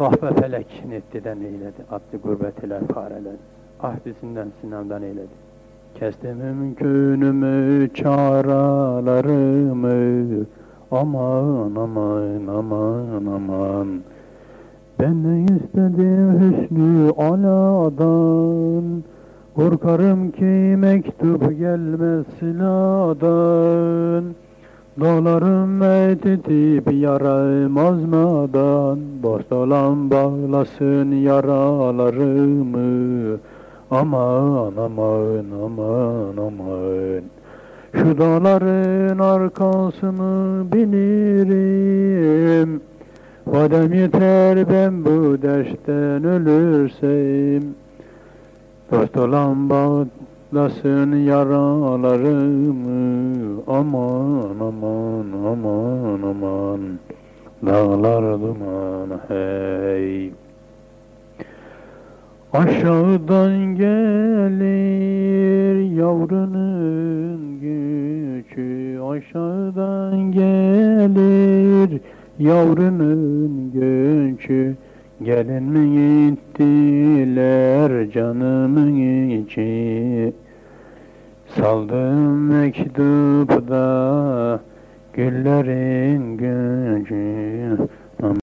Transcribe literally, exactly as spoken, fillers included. Kahve felek neddiden eyledi, adlı gurbetiler fareler, ahdisinden sinemden eyledi. Kestim mümkünümü, çaralarımı, aman aman aman aman. Ben ne istedim hüsnü aladan, korkarım ki mektup gelmez siladan. Dağlarım etitip yarayım azmadan, dost olan bağlasın yaralarımı. Aman aman aman aman. Şu dağların arkasını bilirim, vadem yeter ben bu deşten ölürsem. Dost olan bağlasın yaralarımı. Aman aman aman aman. Dağlar duman hey. Aşağıdan gelir yavrunun göçü, aşağıdan gelir yavrunun göçü. Gelin mi gittiler canımın içi? Saldım mektupta güllerin göçü.